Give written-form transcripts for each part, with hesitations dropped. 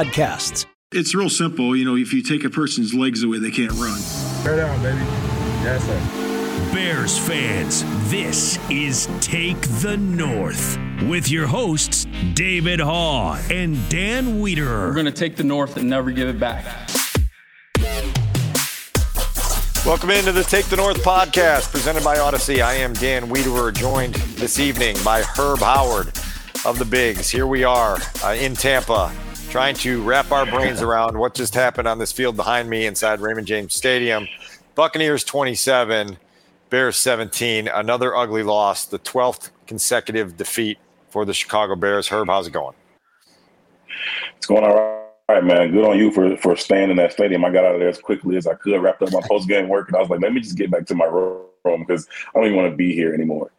It's real simple. You know, if you take a person's legs away, they can't run. Bear down, baby. Yes, sir. Bears fans, this is Take the North with your hosts, David Haugh and Dan Wiederer. We're going to take the North and never give it back. Welcome into the Take the North podcast presented by Odyssey. I am Dan Wiederer, joined this evening by Herb Howard of the Biggs. Here we are in Tampa, trying to wrap our brains around what just happened on this field behind me inside Raymond James Stadium. Buccaneers 27, Bears 17. Another ugly loss, the 12th consecutive defeat for the Chicago Bears. Herb, how's it going? It's going all right, man. Good on you for staying in that stadium. I got out of there as quickly as I could, wrapped up my post-game work, and I was like, let me just get back to my room because I don't even want to be here anymore.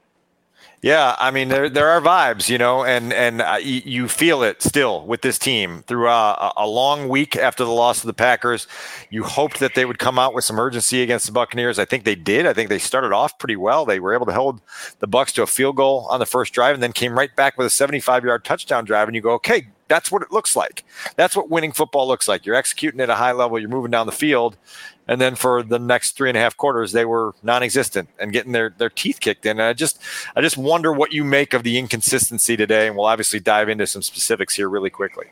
Yeah, I mean, there are vibes, you know, and you feel it still with this team through a long week after the loss to the Packers. You hoped that they would come out with some urgency against the Buccaneers. I think they did. I think they started off pretty well. They were able to hold the Bucs to a field goal on the first drive and then came right back with a 75-yard touchdown drive. And you go, okay, that's what it looks like. That's what winning football looks like. You're executing at a high level. You're moving down the field. And then for the next 3.5 quarters, they were non-existent and getting their teeth kicked in. And I just wonder what you make of the inconsistency today. And we'll obviously dive into some specifics here really quickly.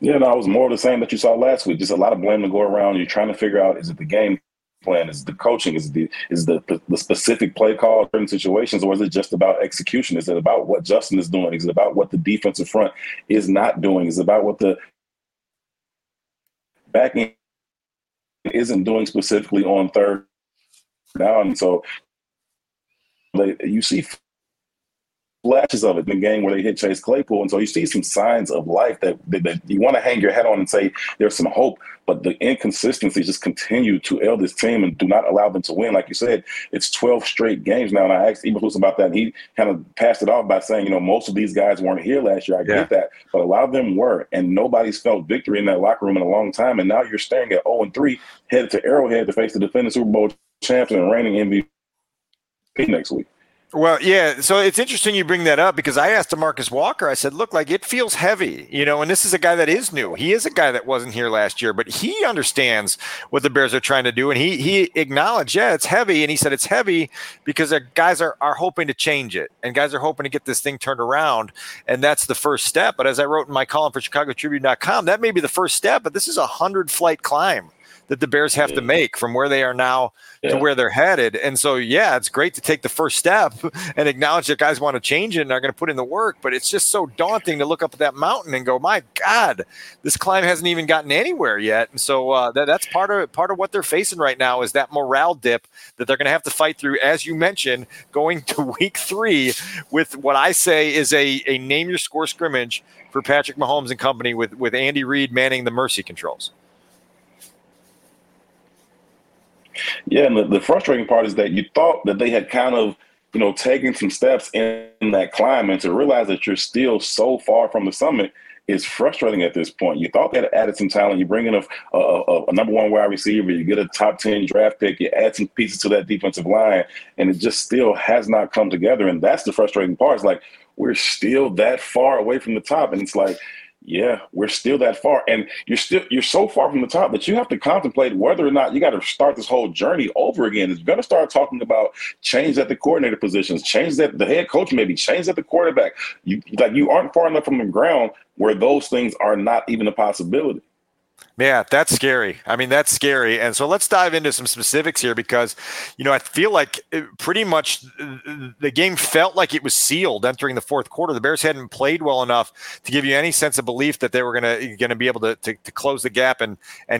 Yeah, no, it was more of the same that you saw last week. Just a lot of blame to go around. You're trying to figure out, is it the game plan? Is it the coaching? Is the specific play call in certain situations? Or is it just about execution? Is it about what Justin is doing? Is it about what the defensive front is not doing? Is it about what the back end isn't doing specifically on third down? So you see flashes of it in the game where they hit Chase Claypool, and so you see some signs of life that you want to hang your head on and say there's some hope, but the inconsistencies just continue to ail this team and do not allow them to win. Like you said, it's 12 straight games now, and I asked Eberflus about that, and he kind of passed it off by saying, you know, most of these guys weren't here last year. I get that, but a lot of them were, and nobody's felt victory in that locker room in a long time, and now you're staring at 0-3, headed to Arrowhead to face the defending Super Bowl champion and reigning MVP next week. Well, yeah, so it's interesting you bring that up because I asked DeMarcus Walker, I said, look, like it feels heavy, you know, and this is a guy that is new. He is a guy that wasn't here last year, but he understands what the Bears are trying to do. And he acknowledged, yeah, it's heavy. And he said it's heavy because their guys are hoping to change it and guys are hoping to get this thing turned around. And that's the first step. But as I wrote in my column for ChicagoTribune.com, that may be the first step, but this is 100-flight climb that the Bears have to make from where they are now to where they're headed. And so, yeah, it's great to take the first step and acknowledge that guys want to change it and are going to put in the work, but it's just so daunting to look up at that mountain and go, my God, this climb hasn't even gotten anywhere yet. And so that's part of what they're facing right now is that morale dip that they're going to have to fight through, as you mentioned, going to week 3 with what I say is a name your score scrimmage for Patrick Mahomes and company with Andy Reid manning the mercy controls. Yeah, and the frustrating part is that you thought that they had kind of you know, taking some steps in that climb, and to realize that you're still so far from the summit is frustrating at this point. You thought that added some talent. You bring in a number one wide receiver. You get a top 10 draft pick. You add some pieces to that defensive line, and it just still has not come together. And that's the frustrating part. It's like, we're still that far away from the top. And it's like, yeah, we're still that far. And you're so far from the top that you have to contemplate whether or not you got to start this whole journey over again. It's going to start talking about change at the coordinator positions, change at the head coach, maybe change at the quarterback. You aren't far enough from the ground where those things are not even a possibility. Yeah, that's scary. I mean, that's scary. And so let's dive into some specifics here because, you know, I feel like pretty much the game felt like it was sealed entering the fourth quarter. The Bears hadn't played well enough to give you any sense of belief that they were going to be able to close the gap and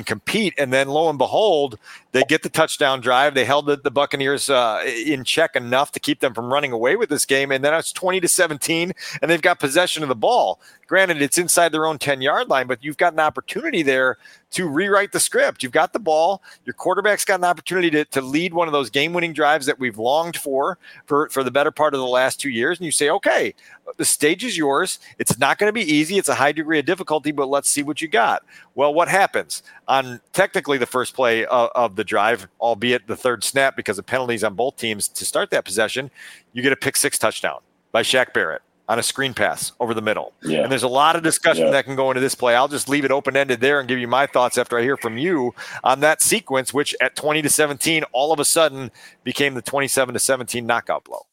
compete. And then lo and behold, they get the touchdown drive. They held the Buccaneers in check enough to keep them from running away with this game. And then it's 20-17, and they've got possession of the ball. Granted, it's inside their own 10-yard line, but you've got an opportunity there to rewrite the script. You've got the ball. Your quarterback's got an opportunity to lead one of those game-winning drives that we've longed for the better part of the last 2 years. And you say, okay, the stage is yours. It's not going to be easy. It's a high degree of difficulty, but let's see what you got. Well, what happens on technically the first play of the drive, albeit the third snap because of penalties on both teams to start that possession? You get a pick six touchdown by Shaq Barrett on a screen pass over the middle. Yeah. And there's a lot of discussion that can go into this play. I'll just leave it open-ended there and give you my thoughts after I hear from you on that sequence, which at 20-17, all of a sudden became the 27-17 knockout blow.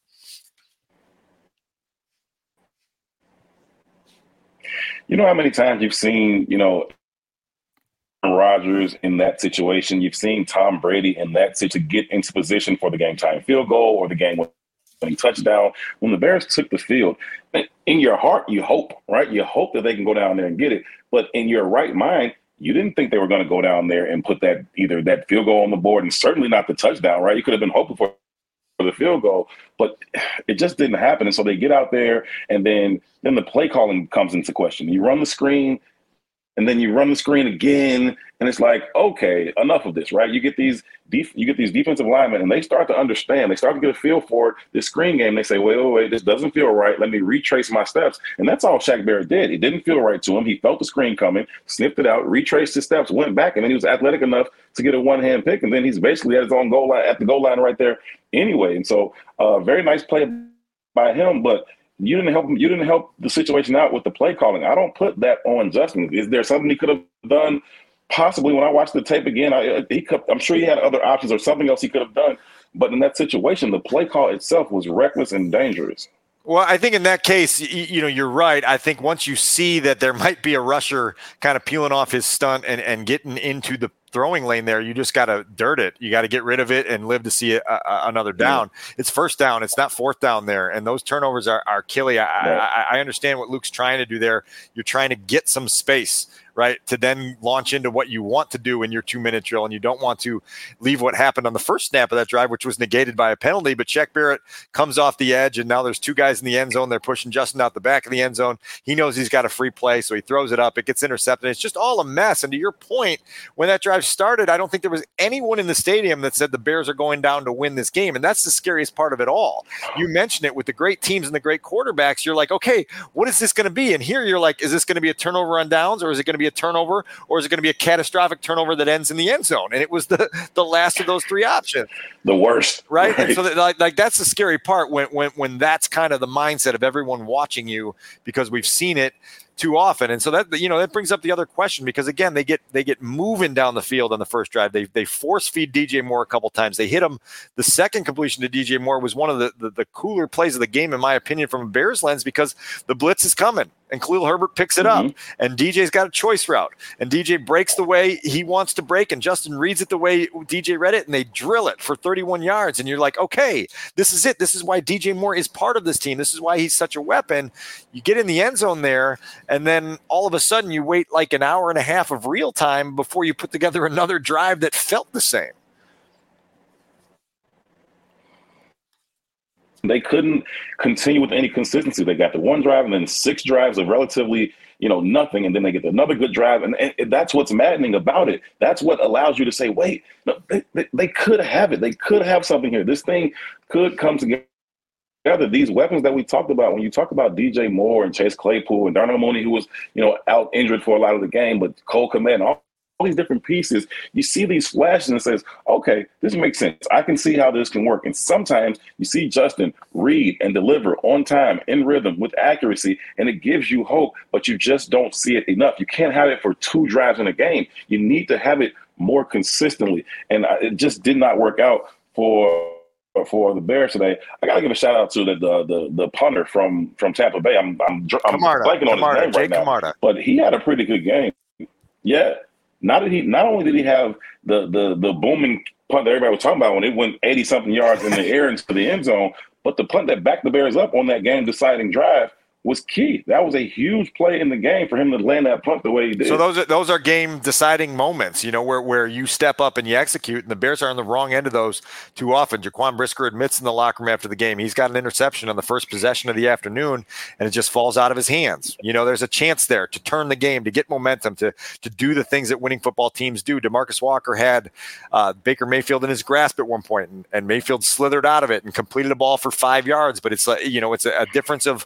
You know how many times you've seen, you know, Rodgers in that situation, you've seen Tom Brady in that situation get into position for the game time field goal or the game touchdown. When the Bears took the field, in your heart, you hope, right? You hope that they can go down there and get it. But in your right mind, you didn't think they were going to go down there and put that either that field goal on the board and certainly not the touchdown, right? You could have been hoping for the field goal, but it just didn't happen. And so they get out there, and then the play calling comes into question. You run the screen, and then you run the screen again, and it's like, okay, enough of this, right? You get these defensive linemen, and they start to understand. They start to get a feel for it. This screen game, they say, wait, this doesn't feel right. Let me retrace my steps. And that's all Shaq Barrett did. It didn't feel right to him. He felt the screen coming, sniffed it out, retraced his steps, went back, and then he was athletic enough to get a one-hand pick, and then he's basically at his own goal line, at the goal line right there anyway. And so very nice play by him, but you didn't help him. You didn't help the situation out with the play calling. I don't put that on Justin. Is there something he could have done? Possibly. When I watched the tape again, I'm sure he had other options or something else he could have done. But in that situation, the play call itself was reckless and dangerous. Well, I think in that case, you know, you're right. I think once you see that there might be a rusher kind of peeling off his stunt and getting into the throwing lane there, you just got to dirt it. You got to get rid of it and live to see another down. Yeah. It's first down. It's not fourth down there. And those turnovers are killy. I understand what Luke's trying to do there. You're trying to get some space, right, to then launch into what you want to do in your two-minute drill, and you don't want to leave what happened on the first snap of that drive, which was negated by a penalty. But Shaq Barrett comes off the edge, and now there's two guys in the end zone. They're pushing Justin out the back of the end zone. He knows he's got a free play, so he throws it up. It gets intercepted. It's just all a mess. And to your point, when that drive started, I don't think there was anyone in the stadium that said the Bears are going down to win this game, and that's the scariest part of it all. You mentioned it with the great teams and the great quarterbacks. You're like, okay, what is this going to be? And here you're like, is this going to be a turnover on downs, or is it going to be a turnover, or is it going to be a catastrophic turnover that ends in the end zone? And it was the last of those three options, the worst, right? And so that's the scary part when that's kind of the mindset of everyone watching you, because we've seen it too often. And so that, you know, that brings up the other question, because again, they get moving down the field on the first drive. They force feed DJ Moore a couple times. They hit him. The second completion to DJ Moore was one of the cooler plays of the game, in my opinion, from a Bears lens, because the blitz is coming and Khalil Herbert picks it up, and DJ's got a choice route, and DJ breaks the way he wants to break, and Justin reads it the way DJ read it, and they drill it for 31 yards. And you're like, okay, this is it. This is why DJ Moore is part of this team. This is why he's such a weapon. You get in the end zone there, and then all of a sudden you wait like an hour and a half of real time before you put together another drive that felt the same. They couldn't continue with any consistency. They got the one drive and then six drives of relatively, you know, nothing. And then they get another good drive. And that's what's maddening about it. That's what allows you to say, wait, no, they could have it. They could have something here. This thing could come together together, these weapons that we talked about, when you talk about DJ Moore and Chase Claypool and Darnell Mooney, who was, you know, out injured for a lot of the game, but Cole Komet, all these different pieces, you see these flashes and it says, okay, this makes sense. I can see how this can work. And sometimes you see Justin read and deliver on time, in rhythm, with accuracy, and it gives you hope, but you just don't see it enough. You can't have it for two drives in a game. You need to have it more consistently. And it just did not work out for the Bears today. I got to give a shout out to the punter from Tampa Bay. I'm blanking on his name right now. But he had a pretty good game. Yeah. Not only did he have the booming punt that everybody was talking about when it went 80-something yards in the air into the end zone, but the punt that backed the Bears up on that game-deciding drive was key. That was a huge play in the game for him to land that punt the way he did. So those are game-deciding moments, you know, where you step up and you execute, and the Bears are on the wrong end of those too often. Jaquan Brisker admits in the locker room after the game he's got an interception on the first possession of the afternoon, and it just falls out of his hands. You know, there's a chance there to turn the game, to get momentum, to do the things that winning football teams do. DeMarcus Walker had Baker Mayfield in his grasp at one point, and Mayfield slithered out of it and completed a ball for 5 yards, but it's, you know, it's a difference of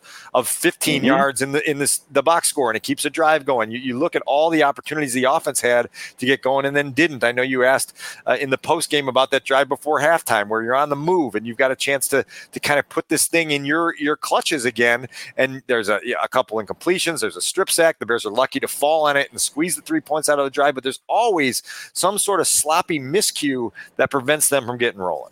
15 yards in the box score, and it keeps a drive going. You look at all the opportunities the offense had to get going and then didn't. I know you asked in the post game about that drive before halftime where you're on the move and you've got a chance to kind of put this thing in your clutches again. And there's a couple incompletions. There's a strip sack. The Bears are lucky to fall on it and squeeze the 3 points out of the drive, but there's always some sort of sloppy miscue that prevents them from getting rolling.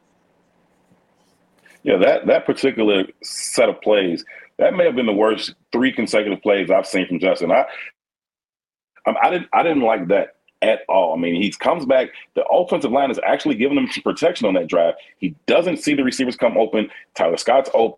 Yeah, that particular set of plays, that may have been the worst 3 consecutive plays I've seen from Justin. I didn't like that at all. I mean, he comes back. The offensive line is actually giving him some protection on that drive. He doesn't see the receivers come open. Tyler Scott's open.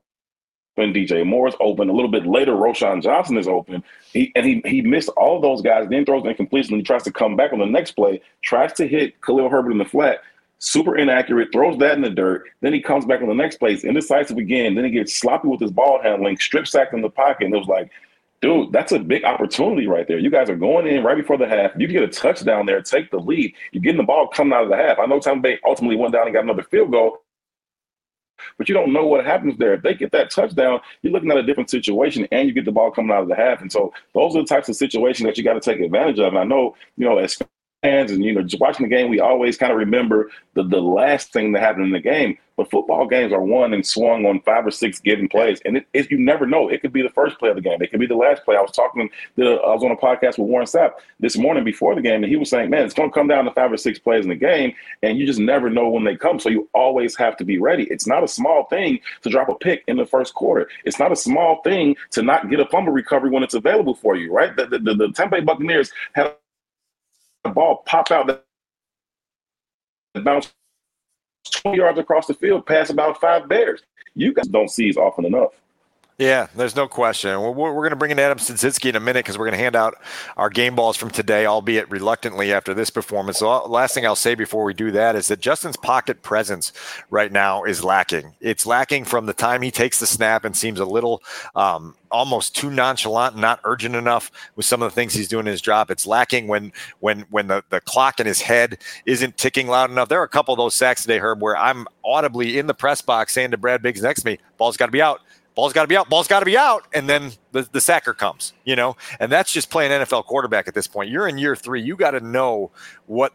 DJ Moore's open. A little bit later, Roshan Johnson is open. He missed all those guys, then throws an incompletion. He tries to come back on the next play, tries to hit Khalil Herbert in the flat. Super inaccurate, throws that in the dirt. Then he comes back on the next play, indecisive again. Then he gets sloppy with his ball handling, strip sacked in the pocket. And it was like, dude, that's a big opportunity right there. You guys are going in right before the half. You get a touchdown there, take the lead. You're getting the ball coming out of the half. I know Tampa Bay ultimately went down and got another field goal, but you don't know what happens there. If they get that touchdown, you're looking at a different situation, and you get the ball coming out of the half. And so those are the types of situations that you got to take advantage of. And I know, you know, as fans and, you know, just watching the game, we always kind of remember the last thing that happened in the game. But football games are won and swung on 5 or 6 given plays. And it, you never know. It could be the first play of the game. It could be the last play. I was on a podcast with Warren Sapp this morning before the game, and he was saying, man, it's going to come down to 5 or 6 plays in the game, and you just never know when they come. So you always have to be ready. It's not a small thing to drop a pick in the first quarter. It's not a small thing to not get a fumble recovery when it's available for you, right? The Tampa Bay Buccaneers had the ball pop out, that bounce 20 yards across the field, pass about 5 Bears. You guys don't see it often enough. Yeah, there's no question. We're going to bring in Adam Szczytko in a minute because we're going to hand out our game balls from today, albeit reluctantly after this performance. So last thing I'll say before we do that is that Justin's pocket presence right now is lacking. It's lacking from the time he takes the snap and seems a little almost too nonchalant, not urgent enough with some of the things he's doing in his job. It's lacking when the clock in his head isn't ticking loud enough. There are a couple of those sacks today, Herb, where I'm audibly in the press box saying to Brad Biggs next to me, ball's got to be out. Ball's got to be out. Ball's got to be out. And then the sacker comes, you know, and that's just playing NFL quarterback at this point. You're in year 3. You got to know what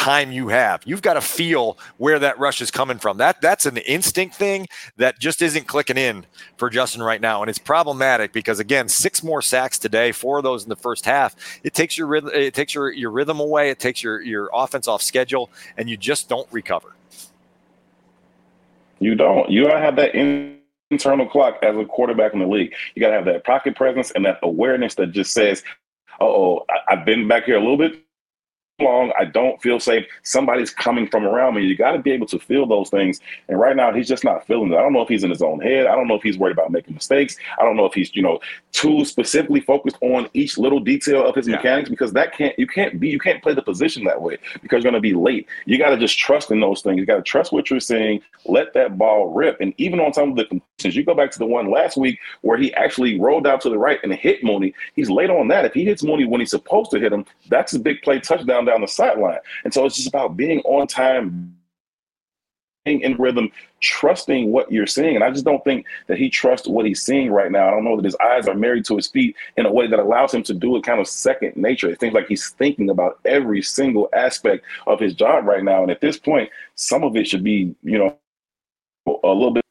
time you have. You've got to feel where that rush is coming from. That's an instinct thing that just isn't clicking in for Justin right now. And it's problematic because, again, 6 more sacks today, 4 of those in the first half. It takes your rhythm, away. It takes your offense off schedule, and you just don't recover. You don't. You don't have that internal clock as a quarterback in the league. You got to have that pocket presence and that awareness that just says, uh-oh, I've been back here a little bit long. I don't feel safe. Somebody's coming from around me. You got to be able to feel those things. And right now, he's just not feeling it. I don't know if he's in his own head. I don't know if he's worried about making mistakes. I don't know if he's, too specifically focused on each little detail of his mechanics, because that you can't play the position that way, because you're going to be late. You got to just trust in those things. You got to trust what you're seeing. Let that ball rip. And even on some of the completions, you go back to the one last week where he actually rolled out to the right and hit Mooney. He's late on that. If he hits Mooney when he's supposed to hit him, that's a big play touchdown down the sideline. And so it's just about being on time, being in rhythm, trusting what you're seeing. And I just don't think that he trusts what he's seeing right now. I don't know that his eyes are married to his feet in a way that allows him to do it kind of second nature. It seems like he's thinking about every single aspect of his job right now. And at this point, some of it should be, a little bit.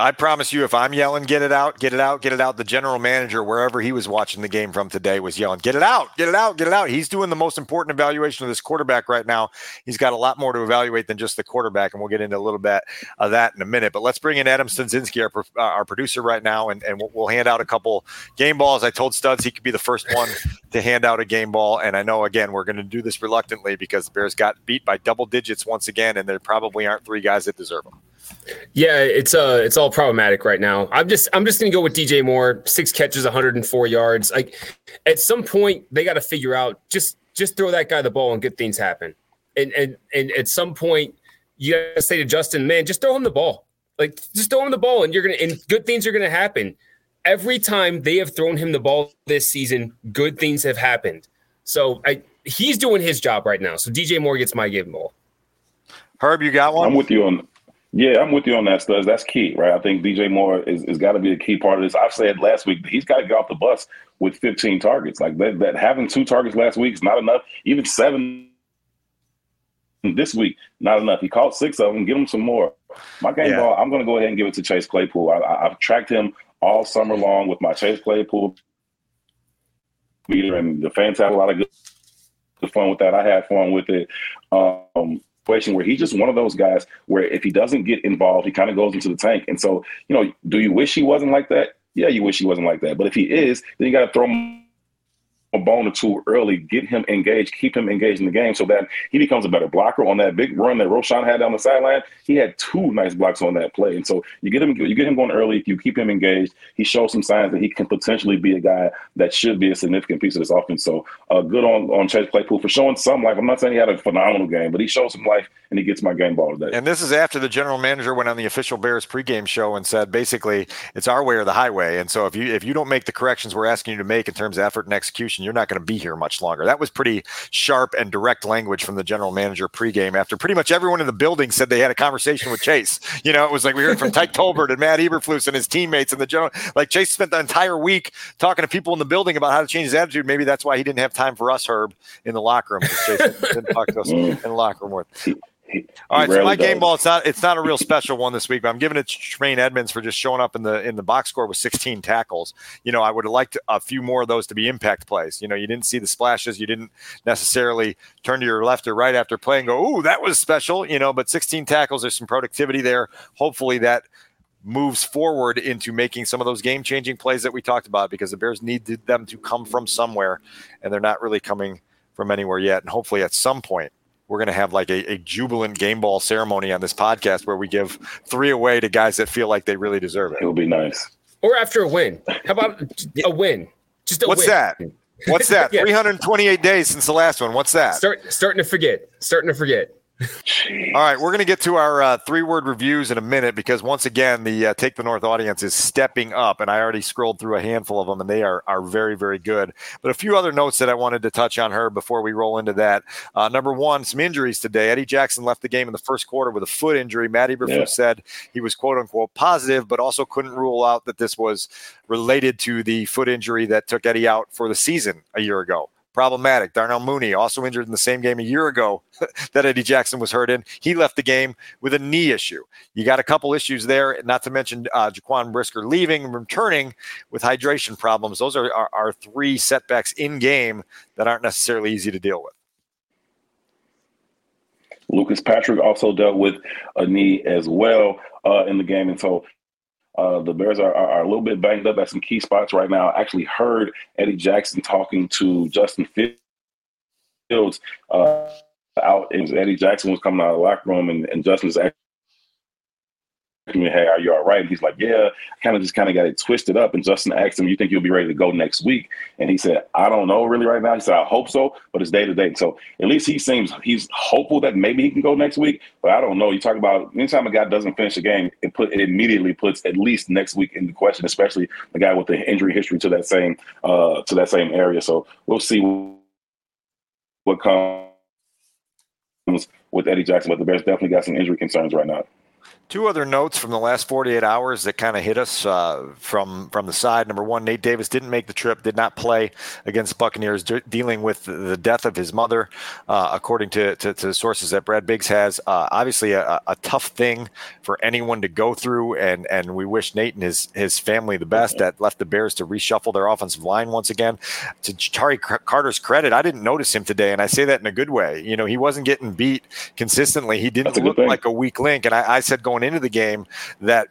I promise you, if I'm yelling, get it out, get it out, get it out, the general manager, wherever he was watching the game from today, was yelling, get it out, get it out, get it out. He's doing the most important evaluation of this quarterback right now. He's got a lot more to evaluate than just the quarterback, and we'll get into a little bit of that in a minute. But let's bring in Adam Szczytko, our producer right now, and we'll hand out a couple game balls. I told Studs he could be the first one to hand out a game ball, and I know, again, we're going to do this reluctantly because the Bears got beat by double digits once again, and there probably aren't 3 guys that deserve them. Yeah, it's all problematic right now. I'm just gonna go with DJ Moore, 6 catches, 104 yards. Like, at some point they got to figure out just throw that guy the ball and good things happen. And at some point you got to say to Justin, man, just throw him the ball. Like, just throw him the ball, and good things are gonna happen. Every time they have thrown him the ball this season, good things have happened. So he's doing his job right now. So DJ Moore gets my game ball. Herb, you got one? I'm with you on that, Studs. That's key, right? I think DJ Moore is got to be a key part of this. I said last week he's got to get off the bus with 15 targets. Like, that having 2 targets last week is not enough. Even 7 this week, not enough. He caught 6 of them. Give him some more. My game ball, I'm going to go ahead and give it to Chase Claypool. I've tracked him all summer long with my Chase Claypool meter, and the fans had a lot of good fun with that. I had fun with it. Where he's just one of those guys where if he doesn't get involved, he kind of goes into the tank. And so, do you wish he wasn't like that? Yeah, you wish he wasn't like that. But if he is, then you got to throw him a bone or 2 early, get him engaged, keep him engaged in the game so that he becomes a better blocker. On that big run that Roschon had down the sideline, he had 2 nice blocks on that play. And so you get him going early, you keep him engaged, he shows some signs that he can potentially be a guy that should be a significant piece of this offense. So good on Chase Claypool for showing some life. I'm not saying he had a phenomenal game, but he showed some life, and he gets my game ball today. And this is after the general manager went on the official Bears pregame show and said, basically, it's our way or the highway. And so if you don't make the corrections we're asking you to make in terms of effort and execution, you're not going to be here much longer. That was pretty sharp and direct language from the general manager pregame, after pretty much everyone in the building said they had a conversation with Chase. It was like we heard from Tyke Tolbert and Matt Eberflus and his teammates, and the general, like, Chase spent the entire week talking to people in the building about how to change his attitude. Maybe that's why he didn't have time for us, Herb, in the locker room. Chase didn't talk to us in the locker room. All right, so my game ball, it's not a real special one this week, but I'm giving it to Tremaine Edmonds for just showing up in the box score with 16 tackles. I would have liked a few more of those to be impact plays. You didn't see the splashes. You didn't necessarily turn to your left or right after play and go, ooh, that was special, but 16 tackles, there's some productivity there. Hopefully that moves forward into making some of those game-changing plays that we talked about, because the Bears need them to come from somewhere, and they're not really coming from anywhere yet. And hopefully at some point, we're going to have like a jubilant game ball ceremony on this podcast where we give 3 away to guys that feel like they really deserve it. It would be nice. Or after a win. How about a win? Just a win. What's that? 328 days since the last one. What's that? Starting to forget. Jeez. All right, we're going to get to our 3-word reviews in a minute, because once again, the Take the North audience is stepping up, and I already scrolled through a handful of them, and they are very, very good. But a few other notes that I wanted to touch on, Herb, before we roll into that. Number one, some injuries today. Eddie Jackson left the game in the first quarter with a foot injury. Matt Eberflus said he was quote-unquote positive, but also couldn't rule out that this was related to the foot injury that took Eddie out for the season a year ago. problematic. Darnell Mooney, also injured in the same game a year ago that Eddie Jackson was hurt in. He left the game with a knee issue. You got a couple issues there, not to mention Jaquan Brisker leaving and returning with hydration problems. Those are three setbacks in game that aren't necessarily easy to deal with. Lucas Patrick also dealt with a knee as well in the game. And so the Bears are a little bit banged up at some key spots right now. I actually heard Eddie Jackson talking to Justin Fields out. And Eddie Jackson was coming out of the locker room, and Justin was asking me, hey, are you all right? And he's like, yeah, I kind of got it twisted up. And Justin asked him, you think you'll be ready to go next week? And he said, I don't know really right now. He said, I hope so, but it's day to day. So at least he seems he's hopeful that maybe he can go next week, but I don't know. You talk about anytime a guy doesn't finish a game, it immediately puts at least next week into question, especially the guy with the injury history to that same area. So we'll see what comes with Eddie Jackson, but the Bears definitely got some injury concerns right now. Two other notes from the last 48 hours that kind of hit us from the side. Number one, Nate Davis didn't make the trip, did not play against Buccaneers, dealing with the death of his mother, according to sources that Brad Biggs has. Obviously, a tough thing for anyone to go through, and we wish Nate and his family the best. That left the Bears to reshuffle their offensive line once again. To Jatari Carter's credit, I didn't notice him today, and I say that in a good way. You know, he wasn't getting beat consistently. He didn't look like a weak link, and I said going into the game that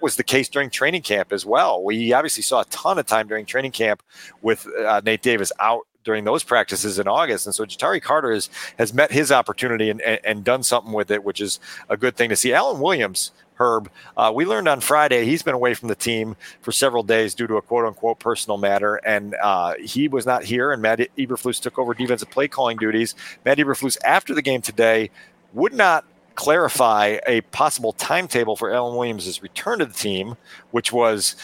was the case during training camp as well. We obviously saw a ton of time during training camp with Nate Davis out during those practices in August. And so Jatari Carter has met his opportunity and done something with it, which is a good thing to see. Alan Williams, Herb, we learned on Friday he's been away from the team for several days due to a quote-unquote personal matter, and he was not here, and Matt Eberflus took over defensive play-calling duties. Matt Eberflus, after the game today, would not clarify a possible timetable for Alan Williams' return to the team, which was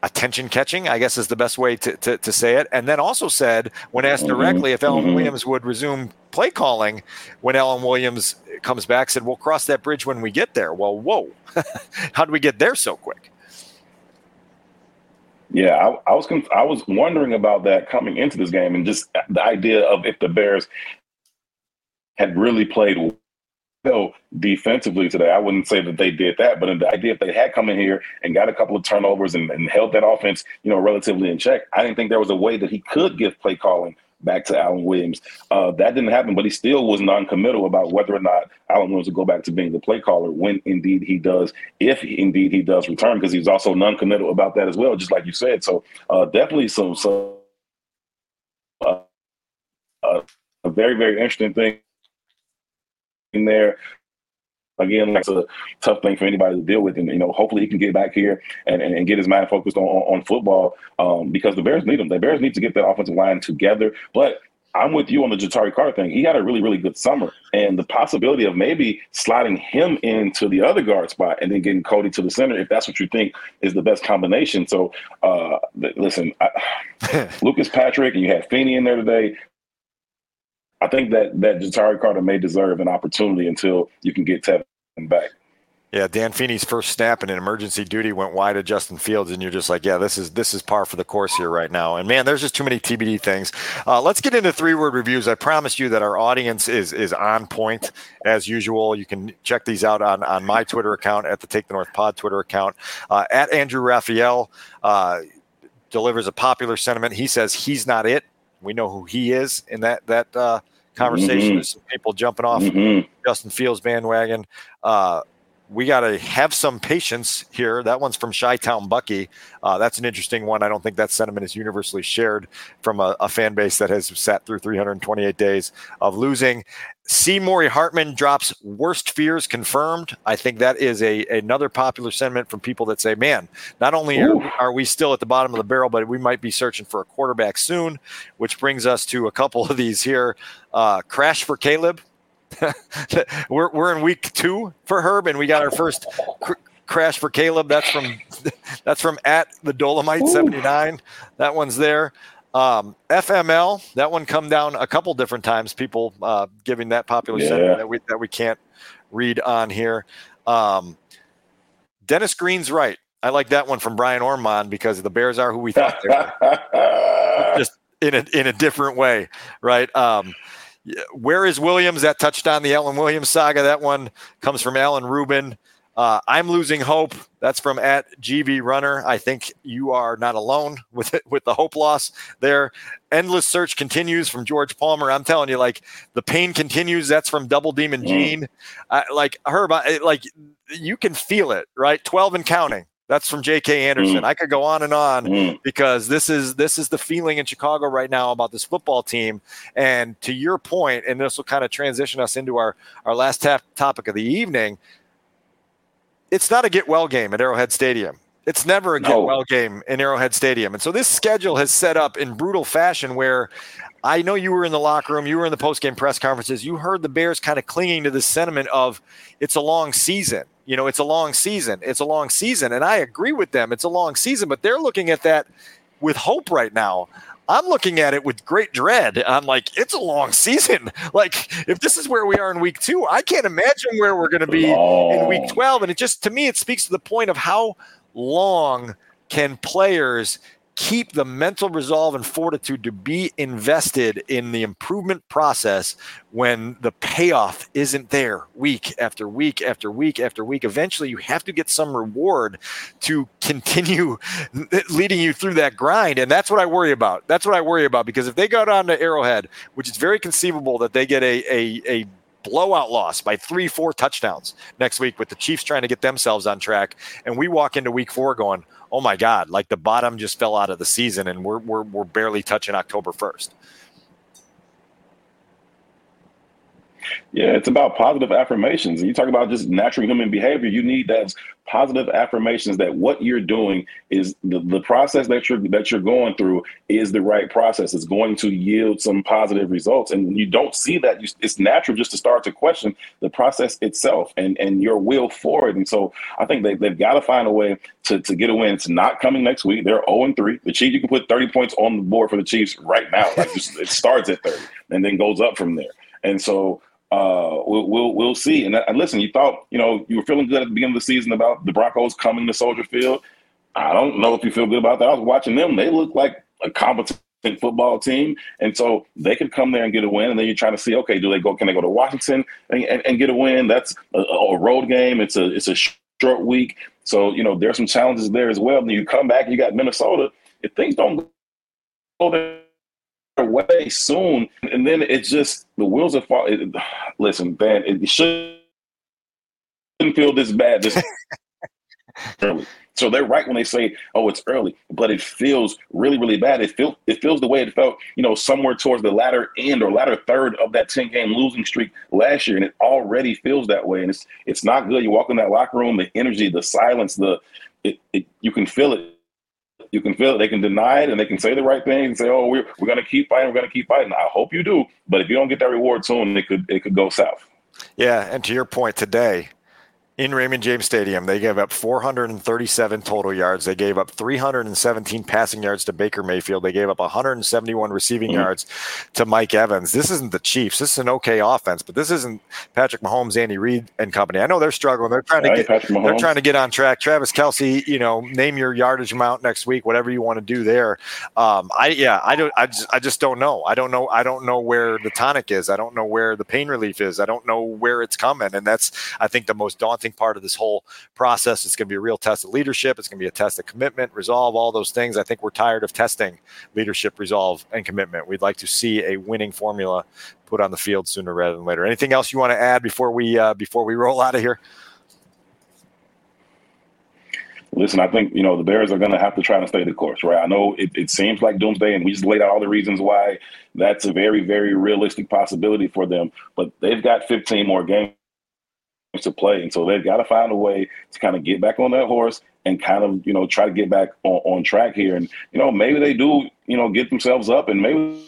attention catching, I guess is the best way to say it. And then also said, when asked directly if Alan Williams would resume play calling when Alan Williams comes back, said, we'll cross that bridge when we get there. Well, whoa, how did we get there so quick? Yeah, I was wondering about that coming into this game, and just the idea of if the Bears had really played well defensively today. I wouldn't say that they did that, but the idea if they had come in here and got a couple of turnovers and held that offense, relatively in check, I didn't think there was a way that he could give play calling back to Alan Williams. That didn't happen, but he still was non-committal about whether or not Alan Williams would go back to being the play caller when indeed he does, if indeed he does return, because he was also non-committal about that as well, just like you said. So definitely a very, very interesting thing in there. Again, that's a tough thing for anybody to deal with, and hopefully he can get back here and get his mind focused on football, because the Bears need him. The Bears need to get that offensive line together. But I'm with you on the Jatari Carter thing. He had a really, really good summer, and the possibility of maybe sliding him into the other guard spot and then getting Cody to the center, if that's what you think is the best combination. So listen, Lucas Patrick, and you had Feeney in there today. I think that Jatari Carter may deserve an opportunity until you can get Tevin back. Yeah, Dan Feeney's first snap in an emergency duty went wide to Justin Fields, and you're just like, yeah, this is par for the course here right now. And, man, there's just too many TBD things. Let's get into three-word reviews. I promise you that our audience is on point as usual. You can check these out on my Twitter account, at the Take the North Pod Twitter account, at Andrew Raphael delivers a popular sentiment. He says he's not it. We know who he is in that conversation. There's some people jumping off Justin Fields bandwagon. We got to have some patience here. That one's from Chi-Town Bucky. That's an interesting one. I don't think that sentiment is universally shared from a fan base that has sat through 328 days of losing. C. Maury Hartman drops worst fears confirmed. I think that is another popular sentiment from people that say, man, not only are we still at the bottom of the barrel, but we might be searching for a quarterback soon, which brings us to a couple of these here. Crash for Caleb. We're in week 2 for Herb, and we got our first crash for Caleb. That's from at the Dolomite 79. That one's there. FML, that one come down a couple different times. People giving that popular sentiment that we can't read on here. Dennis Green's right. I like that one from Brian Ormond, because the Bears are who we thought they were. Just in a different way, right? Where is Williams? That touched on the Alan Williams saga. That one comes from Alan Rubin. I'm losing hope. That's from @GVRunner. I think you are not alone with the hope loss there. Endless search continues from George Palmer. I'm telling you, like, the pain continues. That's from Double Demon Gene. Like, Herb, like, you can feel it, right? 12 and counting. That's from J.K. Anderson. I could go on and on because this is the feeling in Chicago right now about this football team. And to your point, and this will kind of transition us into our last topic of the evening, it's not a get-well game at Arrowhead Stadium. It's never a get-well game in Arrowhead Stadium. And so this schedule has set up in brutal fashion where I know you were in the locker room, you were in the post-game press conferences, you heard the Bears kind of clinging to this sentiment of it's a long season. You know, it's a long season. It's a long season. And I agree with them. It's a long season, but they're looking at that with hope right now. I'm looking at it with great dread. I'm like, it's a long season. Like, if this is where we are in week 2, I can't imagine where we're going to be in week 12. And it just, to me, it speaks to the point of how long can players keep the mental resolve and fortitude to be invested in the improvement process when the payoff isn't there week after week after week after week. Eventually, you have to get some reward to continue leading you through that grind. And that's what I worry about. That's what I worry about, because if they go down to Arrowhead, which is very conceivable that they get a blowout loss by 3-4 touchdowns next week with the Chiefs trying to get themselves on track, and we walk into week 4 going, oh my God, like the bottom just fell out of the season and we're barely touching October 1st. Yeah, it's about positive affirmations. You talk about just natural human behavior. You need those positive affirmations that what you're doing is the process that you're going through is the right process. It's going to yield some positive results. And when you don't see that, it's natural just to start to question the process itself and your will for it. And so I think they've got to find a way to get a win. It's not coming next week. They're 0-3. The Chiefs, you can put 30 points on the board for the Chiefs right now. Like, it starts at 30 and then goes up from there. And so we'll see. And listen, you thought, you know, you were feeling good at the beginning of the season about the Broncos coming to Soldier Field. I don't know if you feel good about that. I was watching them. They look like a competent football team. And so they could come there and get a win. And then you're trying to see, okay, can they go to Washington and get a win? That's a road game. It's a short week. So, you know, there's some challenges there as well. And you come back and you got Minnesota. If things don't go there away soon, and then it's just the wheels are falling. Listen, man, it shouldn't feel this bad this early. So they're right when they say, "Oh, it's early," but it feels really, really bad. It feels the way it felt, you know, somewhere towards the latter end or latter third of that 10-game losing streak last year, and it already feels that way, and it's not good. You walk in that locker room, the energy, the silence, you can feel it. You can feel it. They can deny it, and they can say the right thing and say, "Oh, we're going to keep fighting. We're going to keep fighting." I hope you do, but if you don't get that reward soon, it could go south. Yeah, and to your point today, in Raymond James Stadium, they gave up 437 total yards. They gave up 317 passing yards to Baker Mayfield. They gave up 171 receiving yards to Mike Evans. This isn't the Chiefs. This is an okay offense, but this isn't Patrick Mahomes, Andy Reid, and company. I know they're struggling. They're trying to get on track. Travis Kelce, you know, name your yardage amount next week, whatever you want to do there. I just don't know. I don't know where the tonic is. I don't know where the pain relief is. I don't know where it's coming, and that's, I think, the most daunting part of this whole process. It's going to be a real test of leadership. It's going to be a test of commitment, resolve, all those things. I think we're tired of testing leadership, resolve, and commitment. We'd like to see a winning formula put on the field sooner rather than later. Anything else you want to add before we roll out of here? Listen, I think, you know, the Bears are going to have to try to stay the course, right? I know it seems like doomsday, and we just laid out all the reasons why that's a very, very realistic possibility for them, but they've got 15 more games to play, and so they've got to find a way to kind of get back on that horse and kind of, you know, try to get back on track here. And, you know, maybe they do, you know, get themselves up, and maybe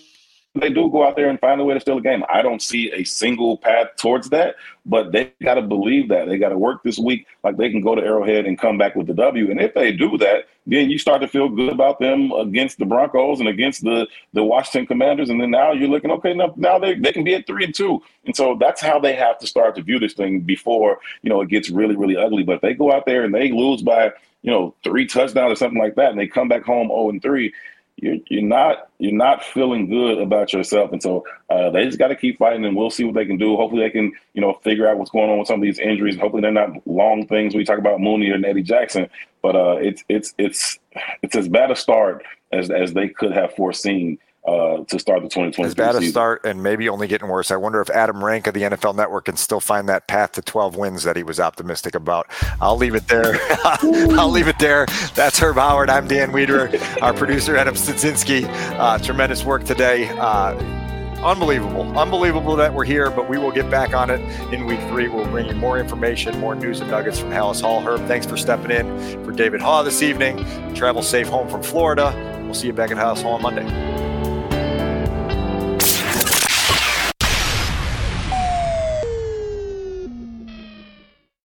they do go out there and find a way to steal a game. I don't see a single path towards that, but they got to believe that. They got to work this week like they can go to Arrowhead and come back with the W. And if they do that, then you start to feel good about them against the Broncos and against the Washington Commanders. And then now you're looking, okay, now they can be at 3-2. And so that's how they have to start to view this thing before, you know, it gets really, really ugly. But if they go out there and they lose by, you know, 3 touchdowns or something like that, and they come back home 0-3, You're not feeling good about yourself, and so they just got to keep fighting, and we'll see what they can do. Hopefully, they can figure out what's going on with some of these injuries. Hopefully, they're not long things. We talk about Mooney and Eddie Jackson, but it's as bad a start as they could have foreseen to start the 2023 season. As bad a start, and maybe only getting worse. I wonder if Adam Rank of the NFL Network can still find that path to 12 wins that he was optimistic about. I'll leave it there. I'll leave it there. That's Herb Howard. I'm Dan Wiederer. Our producer, Adam Szczytko. Tremendous work today. Unbelievable that we're here, but we will get back on it in week 3. We'll bring you more information, more news and nuggets from Hallis Hall. Herb, thanks for stepping in for David Haugh this evening. Travel safe home from Florida. We'll see you back at Hallis Hall on Monday.